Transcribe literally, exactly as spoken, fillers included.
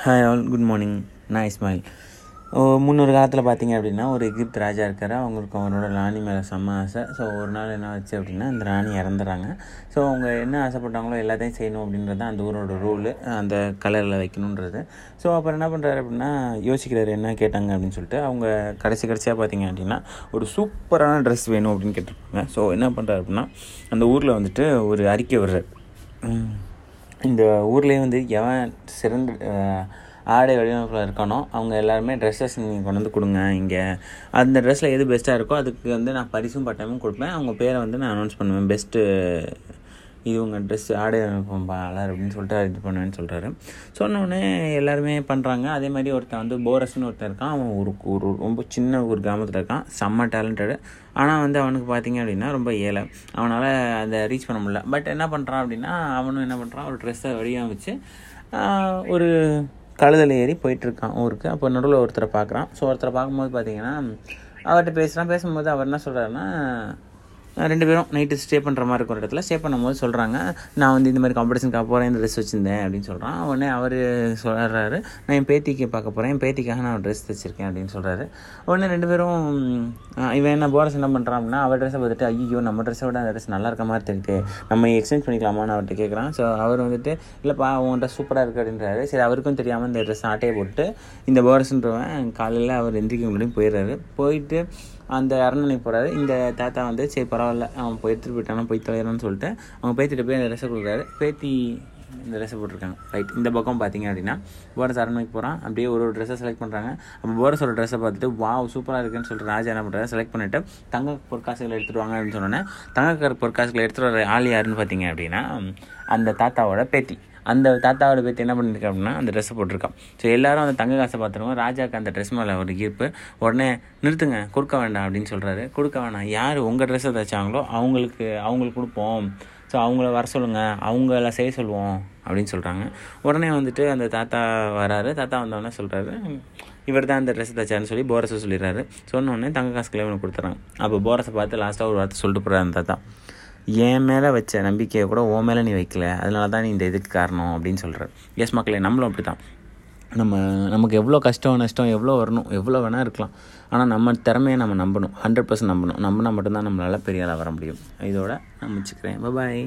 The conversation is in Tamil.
Hi all, good morning. நான் இஸ்மாயில். முன்னொரு காலத்தில் பார்த்திங்க அப்படின்னா ஒரு எகிப்து ராஜா இருக்கார். அவங்களுக்கு அவரோட ராணி மேலே செம்ம ஆசை. ஸோ ஒரு நாள் என்ன ஆச்சு அப்படின்னா அந்த ராணி இறந்துடுறாங்க. ஸோ அவங்க என்ன ஆசைப்பட்டாங்களோ எல்லாத்தையும் செய்யணும் அப்படின்றது தான் அந்த ஊரோட ரூலு, அந்த கலரில் வைக்கணுன்றது. ஸோ அப்புறம் என்ன பண்ணுறாரு அப்படின்னா யோசிக்கிறார் என்ன கேட்டாங்க அப்படின்னு சொல்லிட்டு. அவங்க கடைசி கடைசியாக பார்த்திங்க அப்படின்னா ஒரு சூப்பரான ட்ரெஸ் வேணும் அப்படின்னு கேட்டிருப்பாங்க. ஸோ என்ன பண்ணுறாரு அப்படின்னா அந்த ஊரில் வந்துட்டு ஒரு அறிக்கை வர்றாரு, இந்த ஊர்லேயே வந்து எவன் சிறந்த ஆடை வடிவமைப்பில் இருக்கானோ அவங்க எல்லாருமே ட்ரெஸ்ஸஸ் நீங்கள் கொண்டு வந்து கொடுங்க, இங்கே அந்த ட்ரெஸ்ஸில் எது பெஸ்ட்டாக இருக்கோ அதுக்கு வந்து நான் பரிசும் பட்டமும் கொடுப்பேன், அவங்க பேரை வந்து நான் அனௌன்ஸ் பண்ணுவேன், பெஸ்ட்டு இது உங்கள் ட்ரெஸ்ஸு ஆடை வடிவமைப்பாளர் அப்படின்னு சொல்லிட்டு இது பண்ணுவேன்னு சொல்கிறாரு. சொன்னோடனே எல்லாருமே பண்ணுறாங்க. அதே மாதிரி ஒருத்தன் வந்து போரஸ்ன்னு ஒருத்தன் இருக்கான். அவன் ஒரு ஒரு ரொம்ப சின்ன ஒரு கிராமத்தில் இருக்கான், செம்ம டேலண்டடு. ஆனால் வந்து அவனுக்கு பார்த்திங்க அப்படின்னா ரொம்ப ஏழை, அவனால் அதை ரீச் பண்ண முடியல. பட் என்ன பண்ணுறான் அப்படின்னா அவனும் என்ன பண்ணுறான், ஒரு ட்ரெஸ்ஸை வடிவமைச்சு ஒரு கழுதில் ஏறி போயிட்டுருக்கான் ஊருக்கு. அப்போ நடுவில் ஒருத்தரை பார்க்குறான். ஸோ ஒருத்தரை பார்க்கும்போது பார்த்திங்கன்னா அவர்கிட்ட பேசுகிறான். பேசும்போது அவர் என்ன சொல்கிறாருன்னா, ரெண்டு பேரும் நைட்டு ஸ்டே பண்ணுற மாதிரி இருக்கிற இடத்துல ஸ்டே பண்ணும்போது சொல்கிறாங்க, நான் வந்து இந்த மாதிரி காம்படிஷனுக்காக போகிறேன், இந்த ட்ரெஸ் வச்சுருந்தேன் அப்படின்னு சொல்கிறான். உடனே அவர் சொல்கிறாரு, நான் என் பேத்திக்கு பார்க்க போகிறேன், என் பேத்திக்காக நான் ட்ரெஸ் தைச்சிருக்கேன் அப்படின்னு சொல்கிறாரு. உடனே ரெண்டு பேரும் இவன் என்ன போரஸ் என்ன பண்ணுறான் அப்படின்னா அவர் ட்ரெஸ்ஸை பார்த்துட்டு ஐயோ நம்ம ட்ரெஸ்ஸை விட அந்த ட்ரெஸ் நல்லா இருக்க மாதிரி தெரியுது, நம்ம எக்ஸ்சேஞ்ச் பண்ணிக்கலாமான்னு அவர்கிட்ட கேட்குறான். ஸோ அவர் வந்துட்டு இல்லைப்பா உங்கள்கிட்ட சூப்பராக இருக்குது அப்படின்றாரு. சரி, அவருக்கும் தெரியாமல் இந்த ட்ரெஸ் ஆட்டையை போட்டு இந்த போரஸ்ன்றவன் காலையில் அவர் எந்திரிக்க முடியும் போயிடுறாரு. போயிட்டு அந்த அரண்மனை போகிறாரு. இந்த தாத்தா வந்து சரி பரவாயில்ல அவன் போய் எடுத்துகிட்டு போயிட்டானா போய் தொலைறான்னு சொல்லிட்டு அவங்க பேத்திட்டு போய் அந்த ட்ரெஸ்ஸை கொடுக்குறாரு. பேத்தி இந்த ட்ரெஸ்ஸை போட்டிருக்காங்க. ரைட், இந்த பக்கம் பார்த்திங்க அப்படின்னா போரஸ் அரண்மனைக்கு போகிறான். அப்படியே ஒரு ஒரு ட்ரெஸ்ஸை செலக்ட் பண்ணுறாங்க. அப்போ போரஸோட ட்ரெஸ்ஸை பார்த்துட்டு வாவ் சூப்பராக இருக்குன்னு சொல்லிட்டு ராஜா என்ன பண்ணுறாரு, செலக்ட் பண்ணிவிட்டு தங்க பொற்காசுகளை எடுத்துகிட்டு வாங்க அப்படின்னு சொன்னோன்னே தங்க பொற்காசுகளை எடுத்துகிட்டு வர ஆள் யாருன்னு பார்த்திங்க அப்படின்னா அந்த தாத்தாவோட பேத்தி. அந்த தாத்தாவோட பேத்தி என்ன பண்ணியிருக்கா அப்படின்னா அந்த ட்ரெஸ்ஸை போட்டிருக்கான். ஸோ எல்லோரும் அந்த தங்க காசை பார்த்துருவோம். ராஜாவுக்கு அந்த ட்ரெஸ் மேலே ஒரு ஈர்ப்பு. உடனே நிறுத்துங்க, கொடுக்க வேண்டாம் அப்படின்னு சொல்கிறாரு. கொடுக்க வேண்டாம், யார் உங்கள் ட்ரெஸ்ஸை தைச்சாங்களோ அவங்களுக்கு அவங்களுக்கு கொடுப்போம், ஸோ அவங்கள வர சொல்லுங்கள், அவங்கள செய்ய சொல்லுவோம் அப்படின்னு சொல்கிறாங்க. உடனே வந்துட்டு அந்த தாத்தா வராரு. தாத்தா வந்தோடனே சொல்கிறாரு, இவர் தான் அந்த ட்ரெஸ் தைச்சாருன்னு சொல்லி போரஸை சொல்லிடுறாரு. சொன்னோடனே தங்க காசு கிளைவன் கொடுத்துறாங்க. அப்போ போரஸை பார்த்து லாஸ்ட்டாக ஒரு வார்த்தை சொல்லிட்டு போகிறாரு அந்த தாத்தா, என் மேலே வச்ச நம்பிக்கையை கூட ஓ மேலே நீ வைக்கல, அதனால தான் நீ இந்த இதுக்கு காரணம் அப்படின்னு சொல்கிறார். எஸ் மக்களே, நம்மளும் அப்படி தான். நம்ம நமக்கு எவ்வளோ கஷ்டம் நஷ்டம் எவ்வளோ வரணும், எவ்வளோ வேணால் இருக்கலாம், ஆனால் நம்ம திறமையை நம்ம நம்பணும், ஹண்ட்ரட் பர்சன்ட் நம்பணும். நம்பினா மட்டும்தான் நம்மளால் பெரிய ஆளாக வர முடியும். இதோட நான் முடிச்சுக்கிறேன். பாய்.